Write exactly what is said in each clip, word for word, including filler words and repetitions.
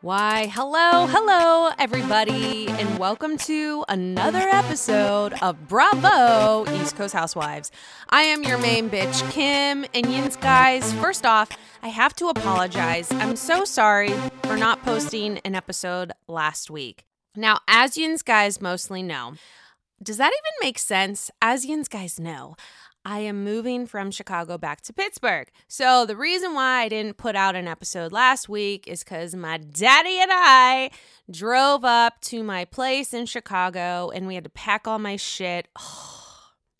Why, hello, hello, everybody, and welcome to another episode of Bravo East Coast Housewives. I am your main bitch, Kim, and yins, guys. First off, I have to apologize. I'm so sorry for not posting an episode last week. Now, as yins, guys mostly know, does that even make sense? As yins, guys know, I am moving from Chicago back to Pittsburgh. So the reason why I didn't put out an episode last week is because my daddy and I drove up to my place in Chicago and we had to pack all my shit. Oh,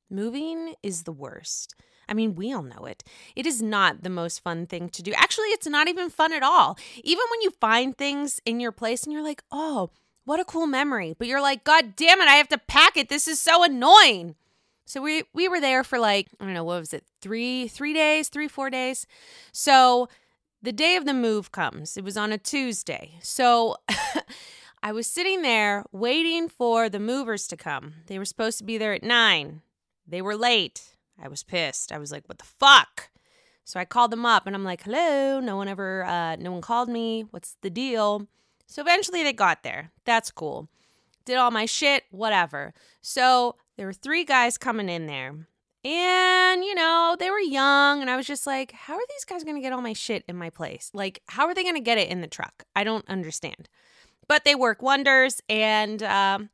moving is the worst. I mean, we all know it. It is not the most fun thing to do. Actually, it's not even fun at all. Even when you find things in your place and you're like, oh, what a cool memory. But you're like, God damn it, I have to pack it. This is so annoying. So we we were there for like, I don't know, what was it, three, three days, three, four days. So the day of the move comes. It was on a Tuesday. So I was sitting there waiting for the movers to come. They were supposed to be there at nine. They were late. I was pissed. I was like, what the fuck? So I called them up and I'm like, hello, no one ever, uh, no one called me. What's the deal? So eventually they got there. That's cool. Did all my shit, whatever. So there were three guys coming in there and, you know, they were young and I was just like, how are these guys going to get all my shit in my place? Like, how are they going to get it in the truck? I don't understand. But they work wonders and um,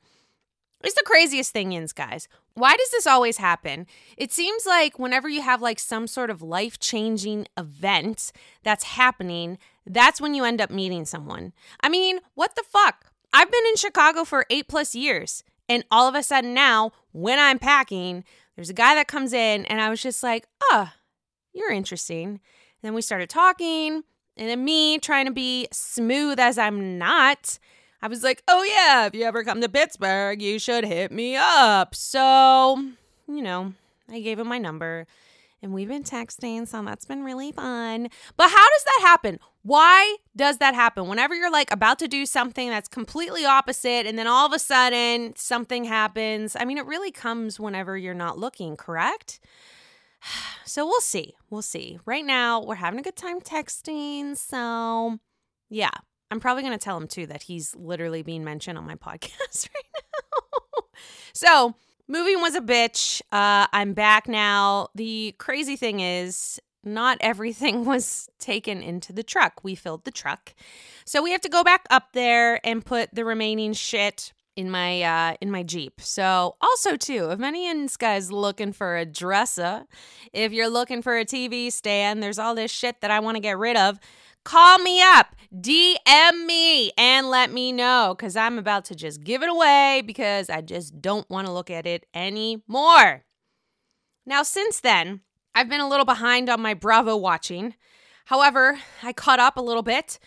it's the craziest thing is, guys. Why does this always happen? It seems like whenever you have like some sort of life-changing event that's happening, that's when you end up meeting someone. I mean, what the fuck? I've been in Chicago for eight plus years. And all of a sudden now, when I'm packing, there's a guy that comes in and I was just like, oh, you're interesting. And then we started talking and then me trying to be smooth as I'm not, I was like, oh yeah, if you ever come to Pittsburgh, you should hit me up. So, you know, I gave him my number and we've been texting, so that's been really fun. But how does that happen? Why does that happen? Whenever you're like about to do something that's completely opposite and then all of a sudden something happens. I mean, it really comes whenever you're not looking, correct? So we'll see. We'll see. Right now, we're having a good time texting. So yeah, I'm probably going to tell him too that he's literally being mentioned on my podcast right now. So moving was a bitch. Uh, I'm back now. The crazy thing is, not everything was taken into the truck. We filled the truck. So we have to go back up there and put the remaining shit in my uh, in my Jeep. So also, too, if any of you guys looking for a dresser, if you're looking for a T V stand, there's all this shit that I want to get rid of. Call me up, D M me, and let me know because I'm about to just give it away because I just don't want to look at it anymore. Now, since then, I've been a little behind on my Bravo watching. However, I caught up a little bit.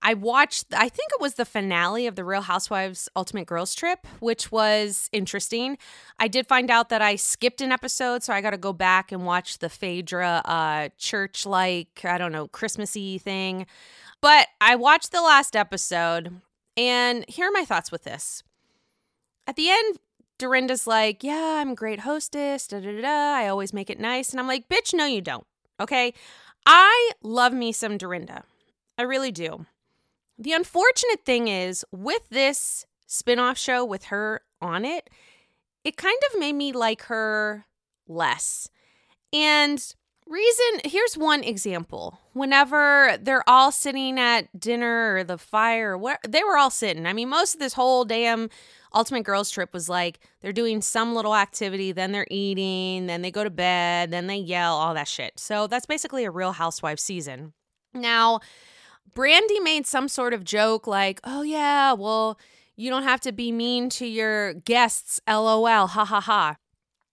I watched, I think it was the finale of The Real Housewives Ultimate Girls Trip, which was interesting. I did find out that I skipped an episode, so I got to go back and watch the Phaedra uh, church-like, I don't know, Christmassy thing. But I watched the last episode, and here are my thoughts with this. At the end, Dorinda's like, yeah, I'm a great hostess, da da da da, I always make it nice. And I'm like, bitch, no you don't, okay? I love me some Dorinda. I really do. The unfortunate thing is, with this spinoff show with her on it, it kind of made me like her less. And reason, here's one example. Whenever they're all sitting at dinner or the fire, or whatever, they were all sitting. I mean, most of this whole damn Ultimate Girls Trip was like they're doing some little activity, then they're eating, then they go to bed, then they yell, all that shit. So that's basically a Real Housewives season. Now, Brandi made some sort of joke like, oh yeah, well, you don't have to be mean to your guests, LOL, ha ha ha.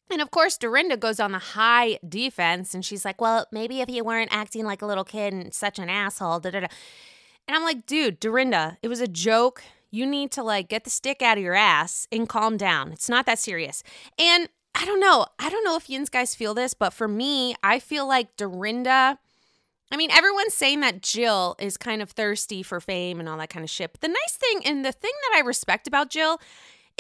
And of course, Dorinda goes on the high defense and she's like, well, maybe if you weren't acting like a little kid and such an asshole, da da da. And I'm like, dude, Dorinda, it was a joke. You need to like get the stick out of your ass and calm down. It's not that serious. And I don't know. I don't know if you guys feel this, but for me, I feel like Dorinda, I I mean, everyone's saying that Jill is kind of thirsty for fame and all that kind of shit. But the nice thing and the thing that I respect about Jill,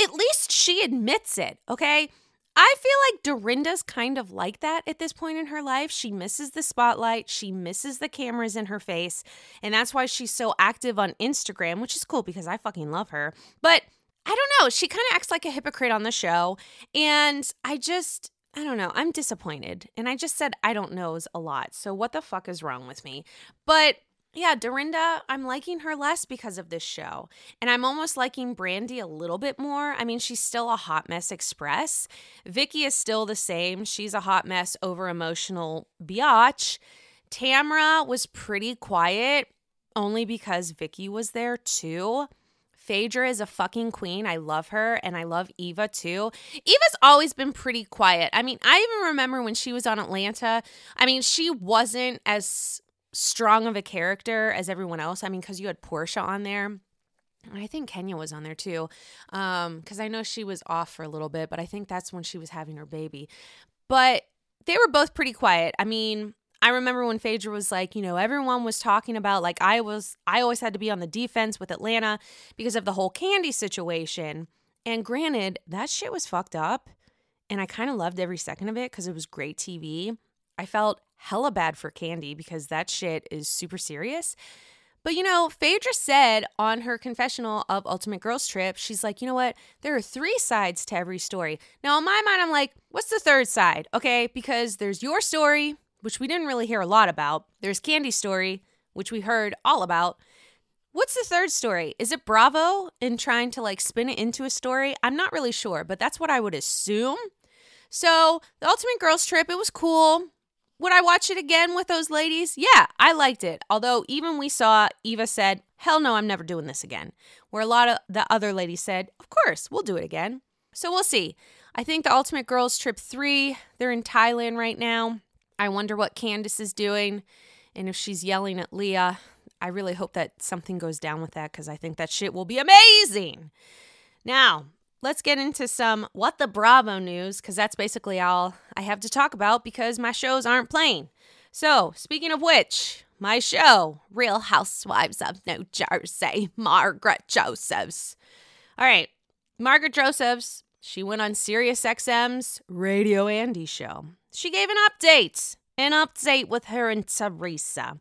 at least she admits it, okay? I feel like Dorinda's kind of like that at this point in her life. She misses the spotlight. She misses the cameras in her face. And that's why she's so active on Instagram, which is cool because I fucking love her. But I don't know. She kind of acts like a hypocrite on the show. And I just... I don't know. I'm disappointed. And I just said I don't knows a lot. So what the fuck is wrong with me? But yeah, Dorinda, I'm liking her less because of this show. And I'm almost liking Brandi a little bit more. I mean, she's still a hot mess express. Vicky is still the same. She's a hot mess over emotional biatch. Tamra was pretty quiet only because Vicky was there too. Phaedra is a fucking queen. I love her, and I love Eva too. Eva's always been pretty quiet. I mean, I even remember when she was on Atlanta. I mean, she wasn't as strong of a character as everyone else. I mean, because you had Porsha on there. I think Kenya was on there too, um, because I know she was off for a little bit, but I think that's when she was having her baby. But they were both pretty quiet. I mean, I remember when Phaedra was like, you know, everyone was talking about, like, I was, I always had to be on the defense with Atlanta because of the whole Kandi situation. And granted, that shit was fucked up. And I kind of loved every second of it because it was great T V. I felt hella bad for Kandi because that shit is super serious. But, you know, Phaedra said on her confessional of Ultimate Girls Trip, she's like, you know what? There are three sides to every story. Now, in my mind, I'm like, what's the third side? Okay, because there's your story, which we didn't really hear a lot about. There's Candy's story, which we heard all about. What's the third story? Is it Bravo and trying to like spin it into a story? I'm not really sure, but that's what I would assume. So the Ultimate Girls Trip, it was cool. Would I watch it again with those ladies? Yeah, I liked it. Although even we saw Eva said, hell no, I'm never doing this again. Where a lot of the other ladies said, of course, we'll do it again. So we'll see. I think the Ultimate Girls Trip three, they're in Thailand right now. I wonder what Candiace is doing and if she's yelling at Leah. I really hope that something goes down with that because I think that shit will be amazing. Now, let's get into some What the Bravo news because that's basically all I have to talk about because my shows aren't playing. So, speaking of which, my show, Real Housewives of New Jersey, Margaret Josephs. All right, Margaret Josephs, she went on SiriusXM's Radio Andy show. She gave an update, an update with her and Teresa.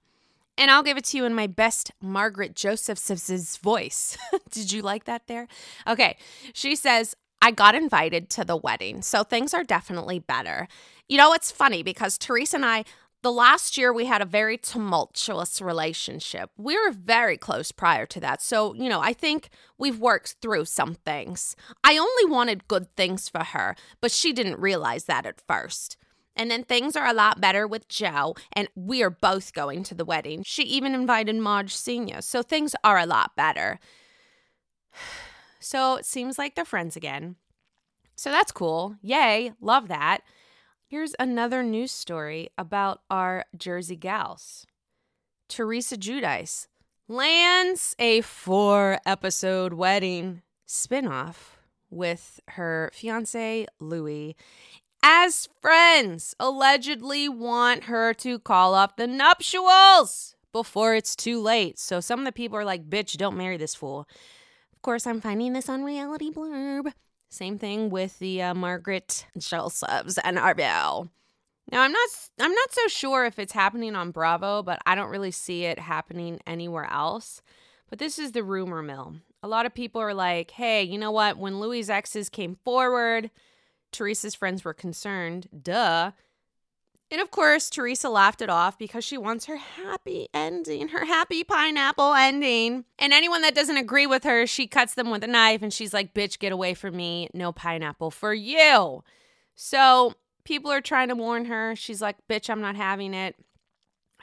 And I'll give it to you in my best Margaret Josephs' voice. Did you like that there? Okay. She says, I got invited to the wedding, so things are definitely better. You know, it's funny because Teresa and I, the last year we had a very tumultuous relationship. We were very close prior to that. So, you know, I think we've worked through some things. I only wanted good things for her, but she didn't realize that at first. And then things are a lot better with Joe, and we are both going to the wedding. She even invited Marge Senior, so things are a lot better. So it seems like they're friends again. So that's cool. Yay, love that. Here's another news story about our Jersey gals. Teresa Giudice lands a four-episode wedding spinoff with her fiancé, Louis, as friends allegedly want her to call off the nuptials before it's too late. So some of the people are like, bitch, don't marry this fool. Of course, I'm finding this on Reality Blurb. Same thing with the uh, Margaret Josephs and Arbel. Now, I'm not I'm not so sure if it's happening on Bravo, but I don't really see it happening anywhere else. But this is the rumor mill. A lot of people are like, hey, you know what? When Louis' exes came forward, Teresa's friends were concerned, duh. And of course, Teresa laughed it off because she wants her happy ending, her happy pineapple ending. And anyone that doesn't agree with her, she cuts them with a knife and she's like, bitch, get away from me. No pineapple for you. So people are trying to warn her. She's like, bitch, I'm not having it.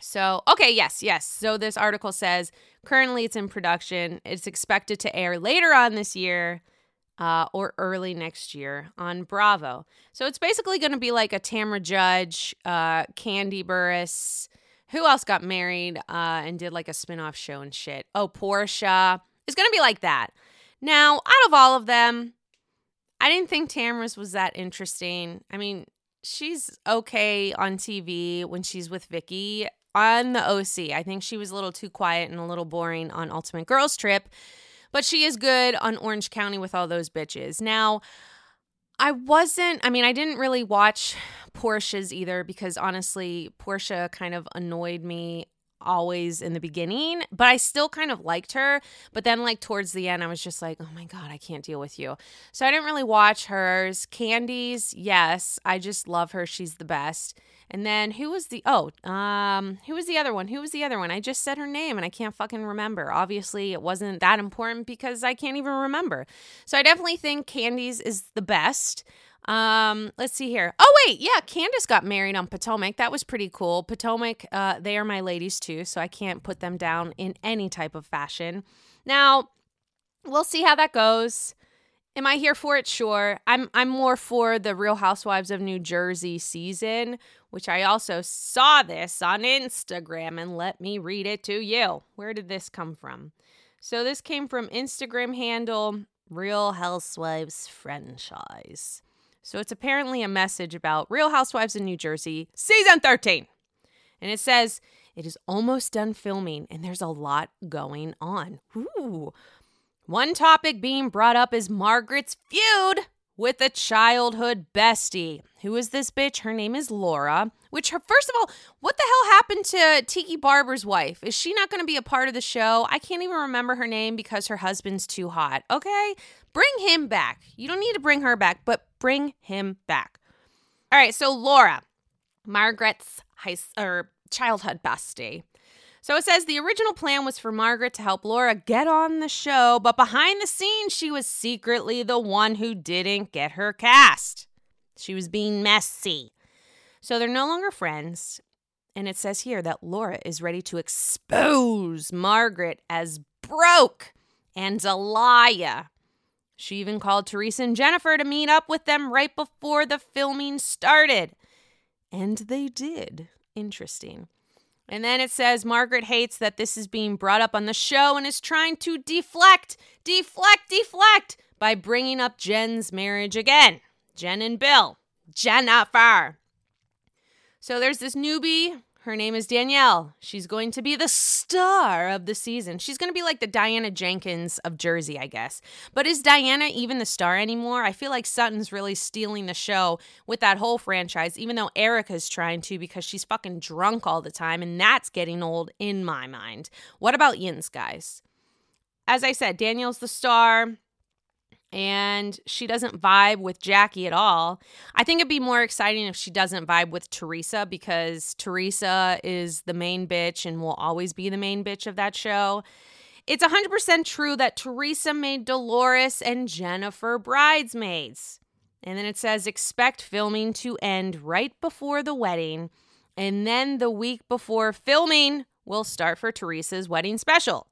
So, okay, yes, yes. So this article says currently it's in production. It's expected to air later on this year. Uh, or early next year on Bravo. So it's basically going to be like a Tamra Judge, uh, Kandi Burris, who else got married uh, and did like a spinoff show and shit. Oh, Porsha. It's going to be like that. Now, out of all of them, I didn't think Tamra's was that interesting. I mean, she's okay on T V when she's with Vicky. on the O C. I think she was a little too quiet and a little boring on Ultimate Girls Trip, but she is good on Orange County with all those bitches. Now, I wasn't, I mean, I didn't really watch Porsha's either because honestly, Porsha kind of annoyed me always in the beginning, but I still kind of liked her. But then like towards the end, I was just like, oh my God, I can't deal with you. So I didn't really watch hers. Candiace, yes. I just love her. She's the best. And then who was the, oh, um, who was the other one? Who was the other one? I just said her name and I can't fucking remember. Obviously, it wasn't that important because I can't even remember. So I definitely think Candiace is the best. Um, let's see here. Oh, wait. Yeah. Candiace got married on Potomac. That was pretty cool. Potomac, uh, they are my ladies too, so I can't put them down in any type of fashion. Now, we'll see how that goes. Am I here for it? Sure. I'm I'm more for the Real Housewives of New Jersey season, which I also saw this on Instagram, and let me read it to you. Where did this come from? So this came from Instagram handle Real Housewives Franchise. So it's apparently a message about Real Housewives of New Jersey season thirteen. And it says, it is almost done filming and there's a lot going on. Ooh. One topic being brought up is Margaret's feud with a childhood bestie. Who is this bitch? Her name is Laura, which her, first of all, what the hell happened to Tiki Barber's wife? Is she not going to be a part of the show? I can't even remember her name because her husband's too hot. Okay, bring him back. You don't need to bring her back, but bring him back. All right, so Laura, Margaret's high, or childhood bestie. So it says the original plan was for Margaret to help Laura get on the show, but behind the scenes, she was secretly the one who didn't get her cast. She was being messy. So they're no longer friends. And it says here that Laura is ready to expose Margaret as broke and a liar. She even called Teresa and Jennifer to meet up with them right before the filming started. And they did. Interesting. And then it says, Margaret hates that this is being brought up on the show and is trying to deflect, deflect, deflect by bringing up Jen's marriage again. Jen and Bill. Jennifer. So there's this newbie. Her name is Danielle. She's going to be the star of the season. She's going to be like the Diana Jenkins of Jersey, I guess. But is Diana even the star anymore? I feel like Sutton's really stealing the show with that whole franchise, even though Erica's trying to because she's fucking drunk all the time, and that's getting old in my mind. What about Yin's, guys? As I said, Danielle's the star. And she doesn't vibe with Jackie at all. I think it'd be more exciting if she doesn't vibe with Teresa because Teresa is the main bitch and will always be the main bitch of that show. It's one hundred percent true that Teresa made Dolores and Jennifer bridesmaids. And then it says, expect filming to end right before the wedding. And then the week before filming will start for Teresa's wedding special.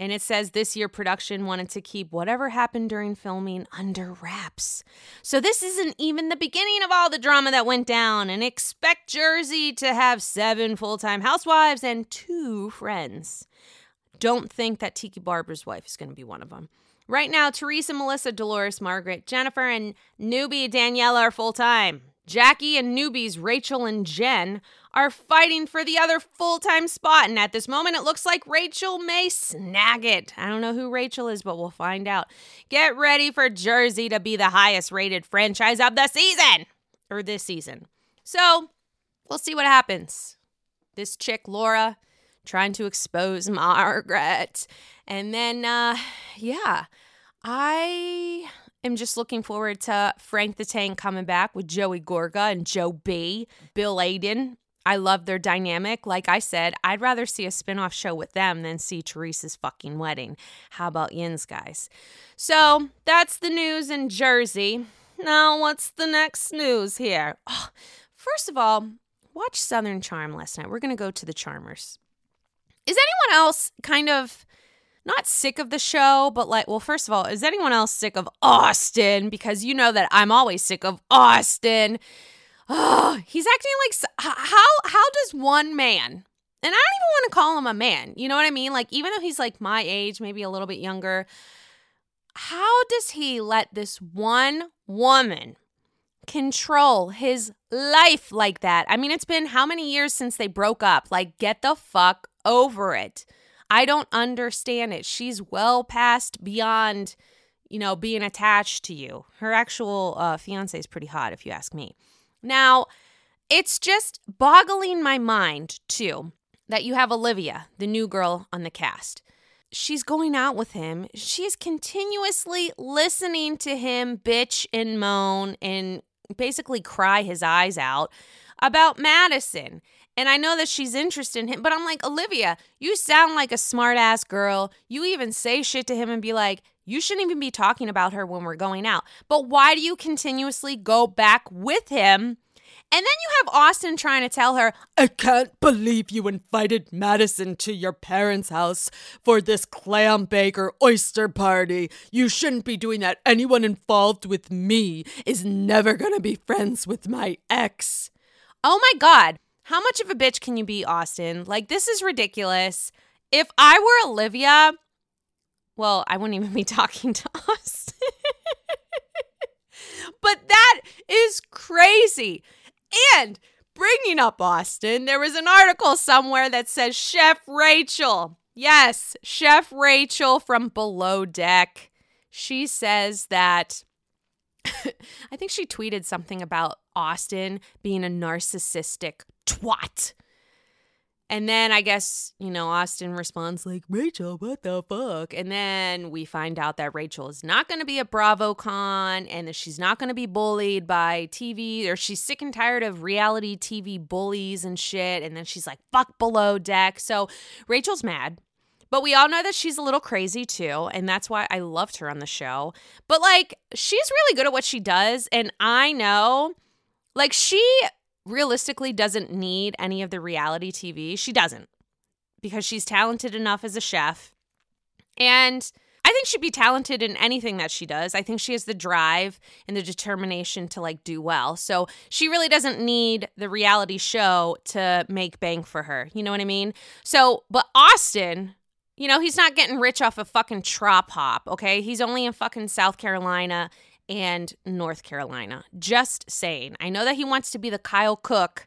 And it says this year production wanted to keep whatever happened during filming under wraps. So this isn't even the beginning of all the drama that went down. And expect Jersey to have seven full-time housewives and two friends. Don't think that Tiki Barber's wife is going to be one of them. Right now, Teresa, Melissa, Dolores, Margaret, Jennifer, and newbie Danielle are full-time. Jackie and newbies Rachel and Jen are fighting for the other full-time spot. And at this moment, it looks like Rachel may snag it. I don't know who Rachel is, but we'll find out. Get ready for Jersey to be the highest-rated franchise of the season. Or this season. So, we'll see what happens. This chick, Laura, trying to expose Margaret. And then, uh, yeah, I... I'm just looking forward to Frank the Tank coming back with Joey Gorga and Joe B, Bill Aiden. I love their dynamic. Like I said, I'd rather see a spinoff show with them than see Teresa's fucking wedding. How about Yin's, guys? So that's the news in Jersey. Now, what's the next news here? Oh, first of all, watch Southern Charm last night. We're going to go to the Charmers. Is anyone else kind of... not sick of the show, but like, well, first of all, is anyone else sick of Austin? Because you know that I'm always sick of Austin. Oh, he's acting like, how how does one man, and I don't even want to call him a man, you know what I mean? Like, even though he's like my age, maybe a little bit younger, how does he let this one woman control his life like that. I mean, it's been how many years since they broke up? Like, get the fuck over it. I don't understand it. She's well past beyond, you know, being attached to you. Her actual uh, fiance is pretty hot, if you ask me. Now, it's just boggling my mind, too, that you have Olivia, the new girl on the cast. She's going out with him. She's continuously listening to him bitch and moan and basically cry his eyes out about Madison. And I know that she's interested in him, but I'm like, Olivia, you sound like a smart-ass girl. You even say shit to him and be like, you shouldn't even be talking about her when we're going out. But why do you continuously go back with him? And then you have Austin trying to tell her, I can't believe you invited Madison to your parents' house for this clam baker oyster party. You shouldn't be doing that. Anyone involved with me is never going to be friends with my ex. Oh my God. How much of a bitch can you be, Austin? Like, this is ridiculous. If I were Olivia, well, I wouldn't even be talking to Austin. But that is crazy. And bringing up Austin, there was an article somewhere that says Chef Rachel. Yes, Chef Rachel from Below Deck. She says that, I think she tweeted something about Austin being a narcissistic twat. And then I guess, you know, Austin responds like, Rachel, what the fuck? And then we find out that Rachel is not going to be at BravoCon and that she's not going to be bullied by T V, or she's sick and tired of reality T V bullies and shit. And then she's like, fuck Below Deck. So Rachel's mad. But we all know that she's a little crazy too. And that's why I loved her on the show. But like, she's really good at what she does. And I know, like, she realistically doesn't need any of the reality T V. She doesn't, because she's talented enough as a chef. And I think she'd be talented in anything that she does. I think she has the drive and the determination to like do well. So she really doesn't need the reality show to make bank for her. You know what I mean? So, but Austin, you know, he's not getting rich off of fucking Trop Hop, okay? He's only in fucking South Carolina and North Carolina. Just saying. I know that he wants to be the Kyle Cook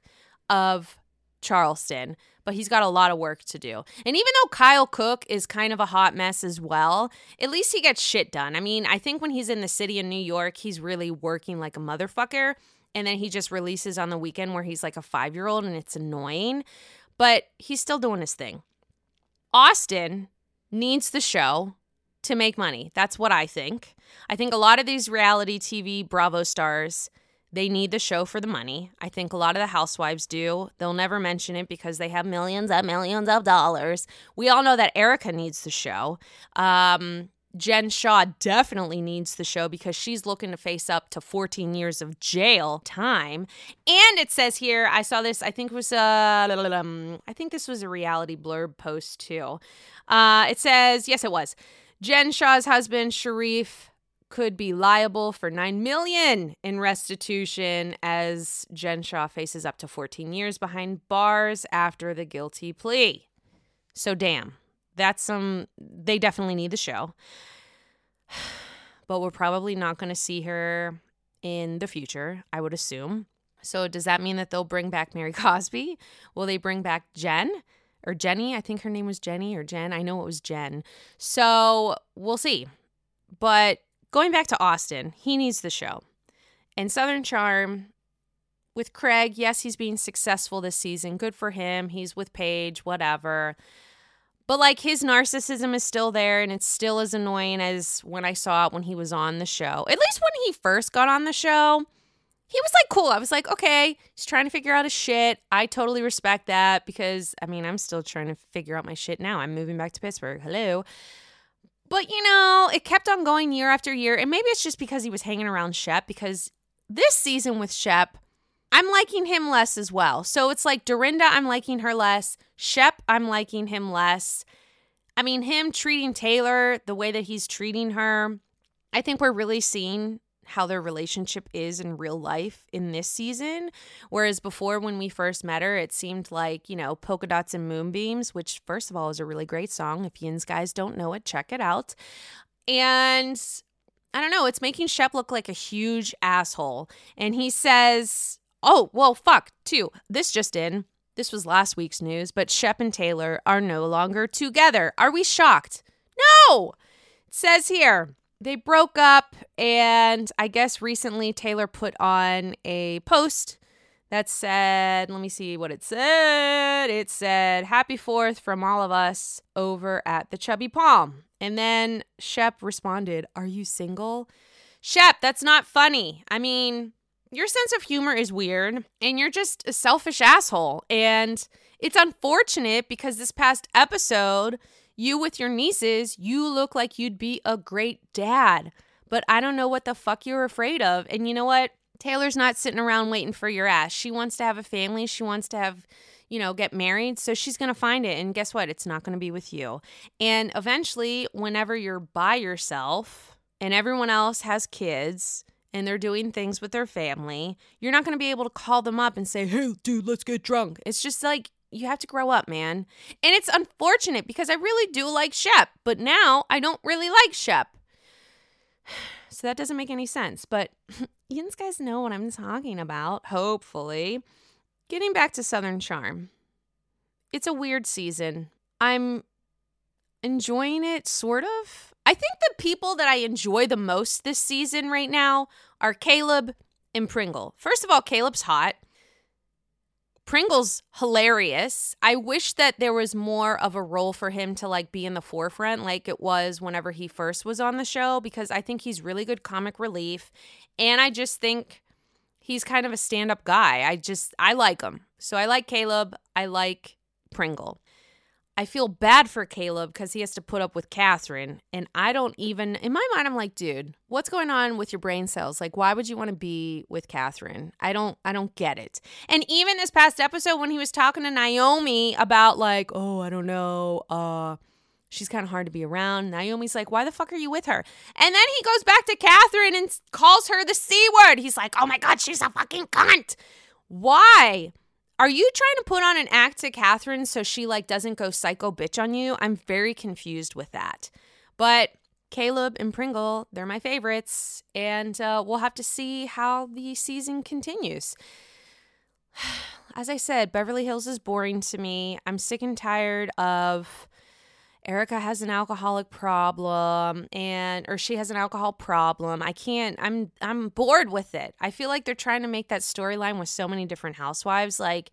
of Charleston, but he's got a lot of work to do. And even though Kyle Cook is kind of a hot mess as well, at least he gets shit done. I mean, I think when he's in the city of New York, he's really working like a motherfucker. And then he just releases on the weekend where he's like a five-year-old and it's annoying. But he's still doing his thing. Austin needs the show to make money. That's what I think. I think a lot of these reality T V Bravo stars, they need the show for the money. I think a lot of the housewives do. They'll never mention it because they have millions and millions of dollars. We all know that Erica needs the show. Um, Jen Shaw definitely needs the show because she's looking to face up to fourteen years of jail time. And it says here, I saw this, I think it was a, I think this was a reality blurb post too. Uh, it says, yes, it was. Jen Shaw's husband, Sharif, could be liable for nine million dollars in restitution as Jen Shaw faces up to fourteen years behind bars after the guilty plea. So damn, that's some, they definitely need the show. But we're probably not going to see her in the future, I would assume. So does that mean that they'll bring back Mary Cosby? Will they bring back Jen? Or Jenny, I think her name was Jenny or Jen. I know it was Jen. So we'll see. But going back to Austin, he needs the show. And Southern Charm with Craig, yes, he's being successful this season. Good for him. He's with Paige, whatever. But like, his narcissism is still there, and it's still as annoying as when I saw it when he was on the show. At least when he first got on the show, he was like, cool. I was like, okay, he's trying to figure out his shit. I totally respect that because, I mean, I'm still trying to figure out my shit now. I'm moving back to Pittsburgh. Hello. But, you know, it kept on going year after year. And maybe it's just because he was hanging around Shep, because this season with Shep, I'm liking him less as well. So it's like Dorinda, I'm liking her less. Shep, I'm liking him less. I mean, him treating Taylor the way that he's treating her, I think we're really seeing how their relationship is in real life in this season. Whereas before, when we first met her, it seemed like, you know, Polka Dots and Moonbeams, which first of all is a really great song. If you guys don't know it, check it out. And I don't know, it's making Shep look like a huge asshole. And he says, oh, well, fuck, too. This just in. This was last week's news, but Shep and Taylor are no longer together. Are we shocked? No! It says here, they broke up, and I guess recently Taylor put on a post that said, let me see what it said. It said, happy fourth from all of us over at the Chubby Palm. And then Shep responded, are you single? Shep, that's not funny. I mean, your sense of humor is weird, and you're just a selfish asshole. And it's unfortunate because this past episode, you with your nieces, you look like you'd be a great dad. But I don't know what the fuck you're afraid of. And you know what? Taylor's not sitting around waiting for your ass. She wants to have a family. She wants to have, you know, get married. So she's going to find it. And guess what? It's not going to be with you. And eventually, whenever you're by yourself and everyone else has kids and they're doing things with their family, you're not going to be able to call them up and say, hey, dude, let's get drunk. It's just like, you have to grow up, man. And it's unfortunate because I really do like Shep, but now I don't really like Shep. So that doesn't make any sense. But you guys know what I'm talking about, hopefully. Getting back to Southern Charm. It's a weird season. I'm enjoying it, sort of. I think the people that I enjoy the most this season right now are Caleb and Pringle. First of all, Caleb's hot. Pringle's hilarious. I wish that there was more of a role for him to like be in the forefront like it was whenever he first was on the show, because I think he's really good comic relief. And I just think he's kind of a stand-up guy. I just, I like him. So I like Caleb. I like Pringle. I feel bad for Caleb because he has to put up with Catherine, and I don't even, in my mind, I'm like, dude, what's going on with your brain cells? Like, why would you want to be with Catherine? I don't, I don't get it. And even this past episode when he was talking to Naomi about like, oh, I don't know, uh, she's kind of hard to be around. Naomi's like, why the fuck are you with her? And then he goes back to Catherine and calls her the C word. He's like, oh my God, she's a fucking cunt. Why? Are you trying to put on an act to Catherine so she like doesn't go psycho bitch on you? I'm very confused with that. But Caleb and Pringle, they're my favorites. And uh, we'll have to see how the season continues. As I said, Beverly Hills is boring to me. I'm sick and tired of Erica has an alcoholic problem and or she has an alcohol problem. I can't I'm I'm bored with it. I feel like they're trying to make that storyline with so many different housewives. Like,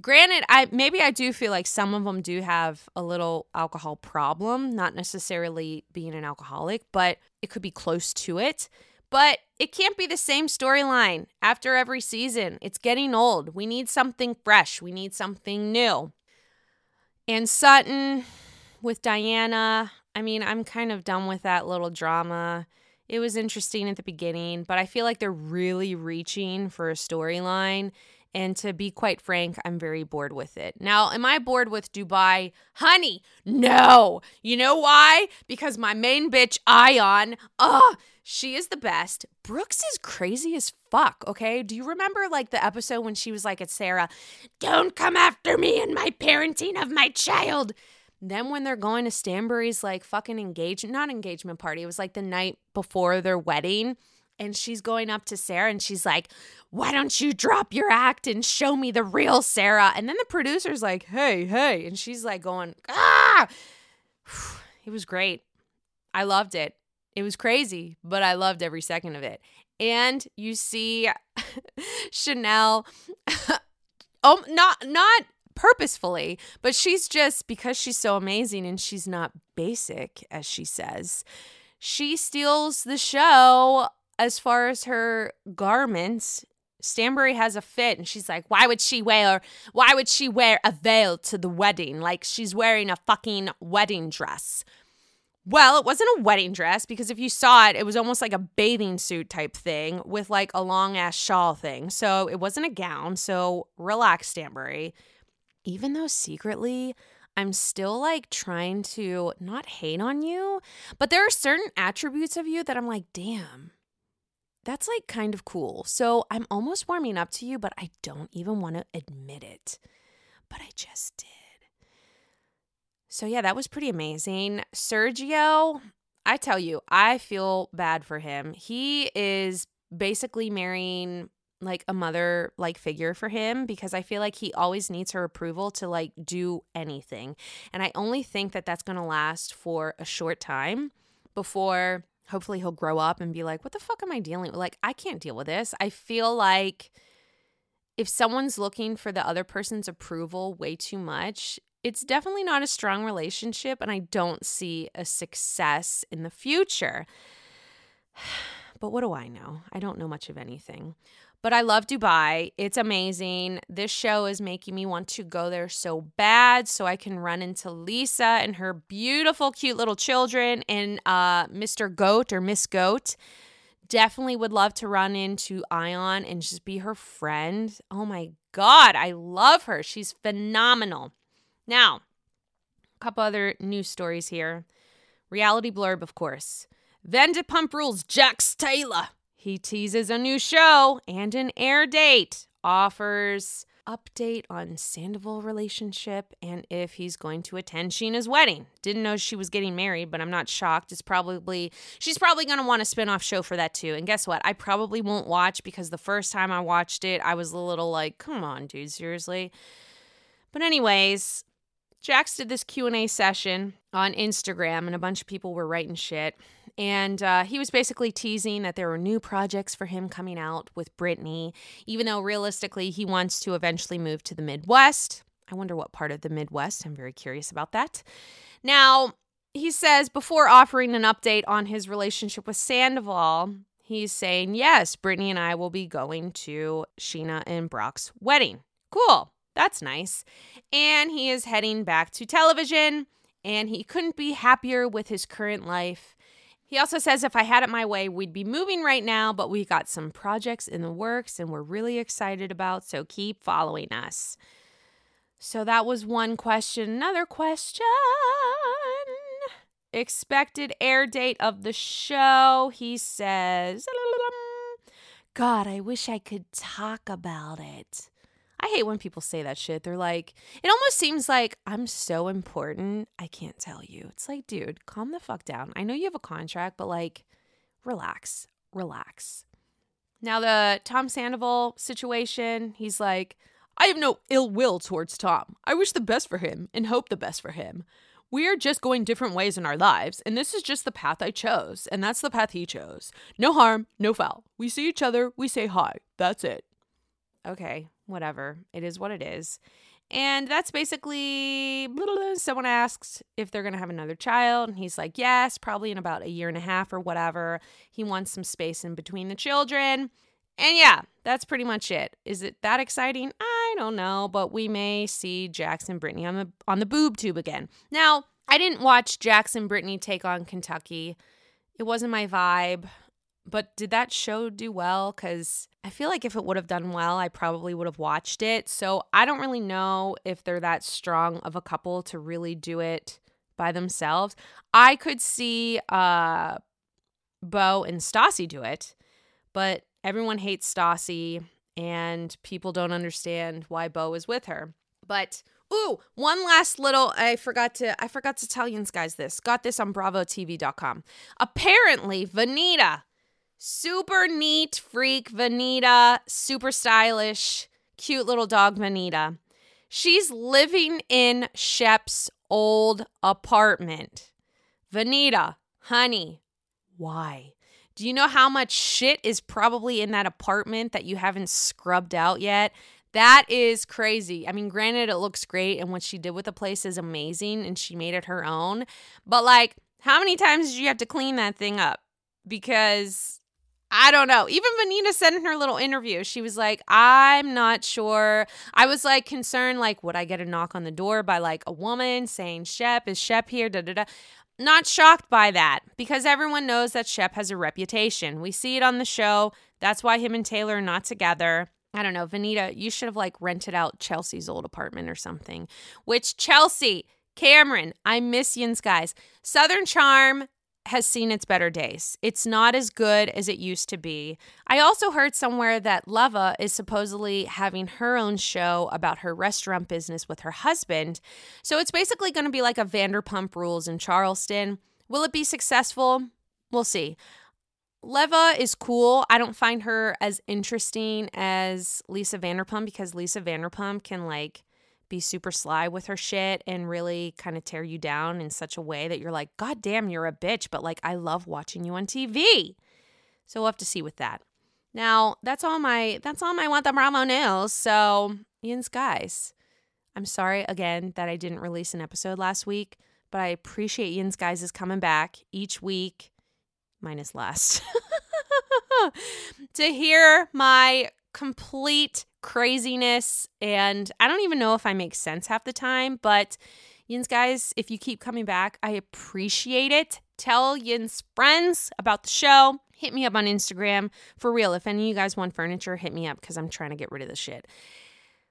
granted, I maybe I do feel like some of them do have a little alcohol problem, not necessarily being an alcoholic, but it could be close to it. But it can't be the same storyline after every season. It's getting old. We need something fresh. We need something new. And Sutton with Diana, I mean, I'm kind of done with that little drama. It was interesting at the beginning, but I feel like they're really reaching for a storyline. And to be quite frank, I'm very bored with it. Now, am I bored with Dubai? Honey, no. You know why? Because my main bitch, Ion, ugh, she is the best. Brooks is crazy as fuck, okay? Do you remember like the episode when she was like at Sarah, don't come after me and my parenting of my child? Then when they're going to Stanbury's like fucking engagement, not engagement party, it was like the night before their wedding, and she's going up to Sarah and she's like, why don't you drop your act and show me the real Sarah? And then the producer's like, hey, hey. And she's like going, ah. It was great. I loved it. It was crazy, but I loved every second of it. And you see Chanel, oh, not, not. purposefully, but she's just, because she's so amazing and she's not basic, as she says, she steals the show as far as her garments. Stanbury has a fit and she's like, why would she wear, why would she wear a veil to the wedding? Like she's wearing a fucking wedding dress. Well, it wasn't a wedding dress because if you saw it, it was almost like a bathing suit type thing with like a long ass shawl thing. So it wasn't a gown. So relax, Stanbury. Even though secretly, I'm still like trying to not hate on you, but there are certain attributes of you that I'm like, damn, that's like kind of cool. So I'm almost warming up to you, but I don't even want to admit it. But I just did. So yeah, that was pretty amazing. Sergio, I tell you, I feel bad for him. He is basically marrying like a mother like figure for him, because I feel like he always needs her approval to like do anything. And I only think that that's going to last for a short time before hopefully he'll grow up and be like, what the fuck am I dealing with? Like, I can't deal with this. I feel like if someone's looking for the other person's approval way too much, it's definitely not a strong relationship, and I don't see a success in the future. But what do I know? I don't know much of anything. But I love Dubai. It's amazing. This show is making me want to go there so bad so I can run into Lisa and her beautiful, cute little children and uh, Mister Goat or Miss Goat. Definitely would love to run into Ion and just be her friend. Oh my God, I love her. She's phenomenal. Now, a couple other news stories here. Reality Blurb, of course. Vanderpump Rules Jax Taylor. He teases a new show and an air date. Offers update on Sandoval relationship and if he's going to attend Sheena's wedding. Didn't know she was getting married, but I'm not shocked. It's probably, she's probably going to want a spinoff show for that too. And guess what? I probably won't watch, because the first time I watched it, I was a little like, come on, dude, seriously. But anyways, Jax did this Q and A session on Instagram and a bunch of people were writing shit. And uh, he was basically teasing that there were new projects for him coming out with Britney, even though realistically he wants to eventually move to the Midwest. I wonder what part of the Midwest. I'm very curious about that. Now, he says before offering an update on his relationship with Sandoval, he's saying, yes, Britney and I will be going to Sheena and Brock's wedding. Cool. That's nice. And he is heading back to television, and he couldn't be happier with his current life. He also says, if I had it my way, we'd be moving right now, but we got some projects in the works and we're really excited about, so keep following us. So that was one question. Another question. Expected air date of the show. He says, God, I wish I could talk about it. I hate when people say that shit. They're like, it almost seems like I'm so important, I can't tell you. It's like, dude, calm the fuck down. I know you have a contract, but like, relax, relax. Now the Tom Sandoval situation, he's like, I have no ill will towards Tom. I wish the best for him and hope the best for him. We are just going different ways in our lives, and this is just the path I chose, and that's the path he chose. No harm, no foul. We see each other, we say hi. That's it. Okay. Whatever. It is what it is. And that's basically, blah, blah, blah. Someone asks if they're going to have another child. And he's like, yes, probably in about a year and a half or whatever. He wants some space in between the children. And yeah, that's pretty much it. Is it that exciting? I don't know. But we may see Jax and Britney on the, on the boob tube again. Now, I didn't watch Jax and Britney take on Kentucky. It wasn't my vibe. But did that show do well? Because I feel like if it would have done well, I probably would have watched it. So I don't really know if they're that strong of a couple to really do it by themselves. I could see uh, Bo and Stassi do it, but everyone hates Stassi and people don't understand why Bo is with her. But ooh, one last little, I forgot to I forgot to tell you guys this. Got this on bravo t v dot com. Apparently, Vanita. Super neat freak Vanita, super stylish, cute little dog Vanita. She's living in Shep's old apartment. Vanita, honey, why? Do you know how much shit is probably in that apartment that you haven't scrubbed out yet? That is crazy. I mean, granted, it looks great, and what she did with the place is amazing, and she made it her own. But, like, how many times did you have to clean that thing up? Because... I don't know. Even Vanita said in her little interview, she was like, I'm not sure. I was like concerned, like, would I get a knock on the door by like a woman saying, Shep, is Shep here? Da, da, da. Not shocked by that, because everyone knows that Shep has a reputation. We see it on the show. That's why him and Taylor are not together. I don't know. Vanita, you should have like rented out Chelsea's old apartment or something, which Chelsea, Cameron, I miss yins guys. Southern Charm has seen its better days. It's not as good as it used to be. I also heard somewhere that Leva is supposedly having her own show about her restaurant business with her husband. So it's basically going to be like a Vanderpump Rules in Charleston, Will it be successful? We'll see. Leva is cool. I don't find her as interesting as Lisa Vanderpump because Lisa Vanderpump can like be super sly with her shit and really kind of tear you down in such a way that you're like, God damn, you're a bitch, but like I love watching you on T V. So we'll have to see with that. Now, that's all my that's all my want the Bravo nails. So, yins guys. I'm sorry again that I didn't release an episode last week, but I appreciate Yins guys is coming back each week minus last to hear my complete craziness, and I don't even know if I make sense half the time, but Yins guys, if you keep coming back, I appreciate it. Tell Yins friends about the show. Hit me up on Instagram. For real, if any of you guys want furniture, hit me up because I'm trying to get rid of this shit.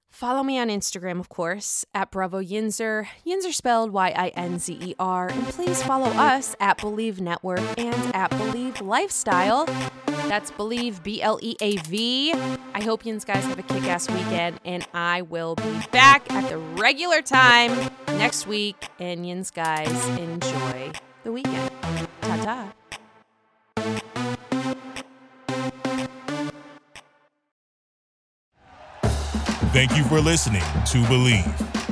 Follow me on Instagram, of course, at Bravo Yinzer. Yinzer spelled Y I N Z E R. And please follow us at Believe Network and at Believe Lifestyle. That's Believe, B L E A V. I hope Yins guys have a kick-ass weekend, and I will be back at the regular time next week. And Yins guys, enjoy the weekend. Ta-ta. Thank you for listening to Believe.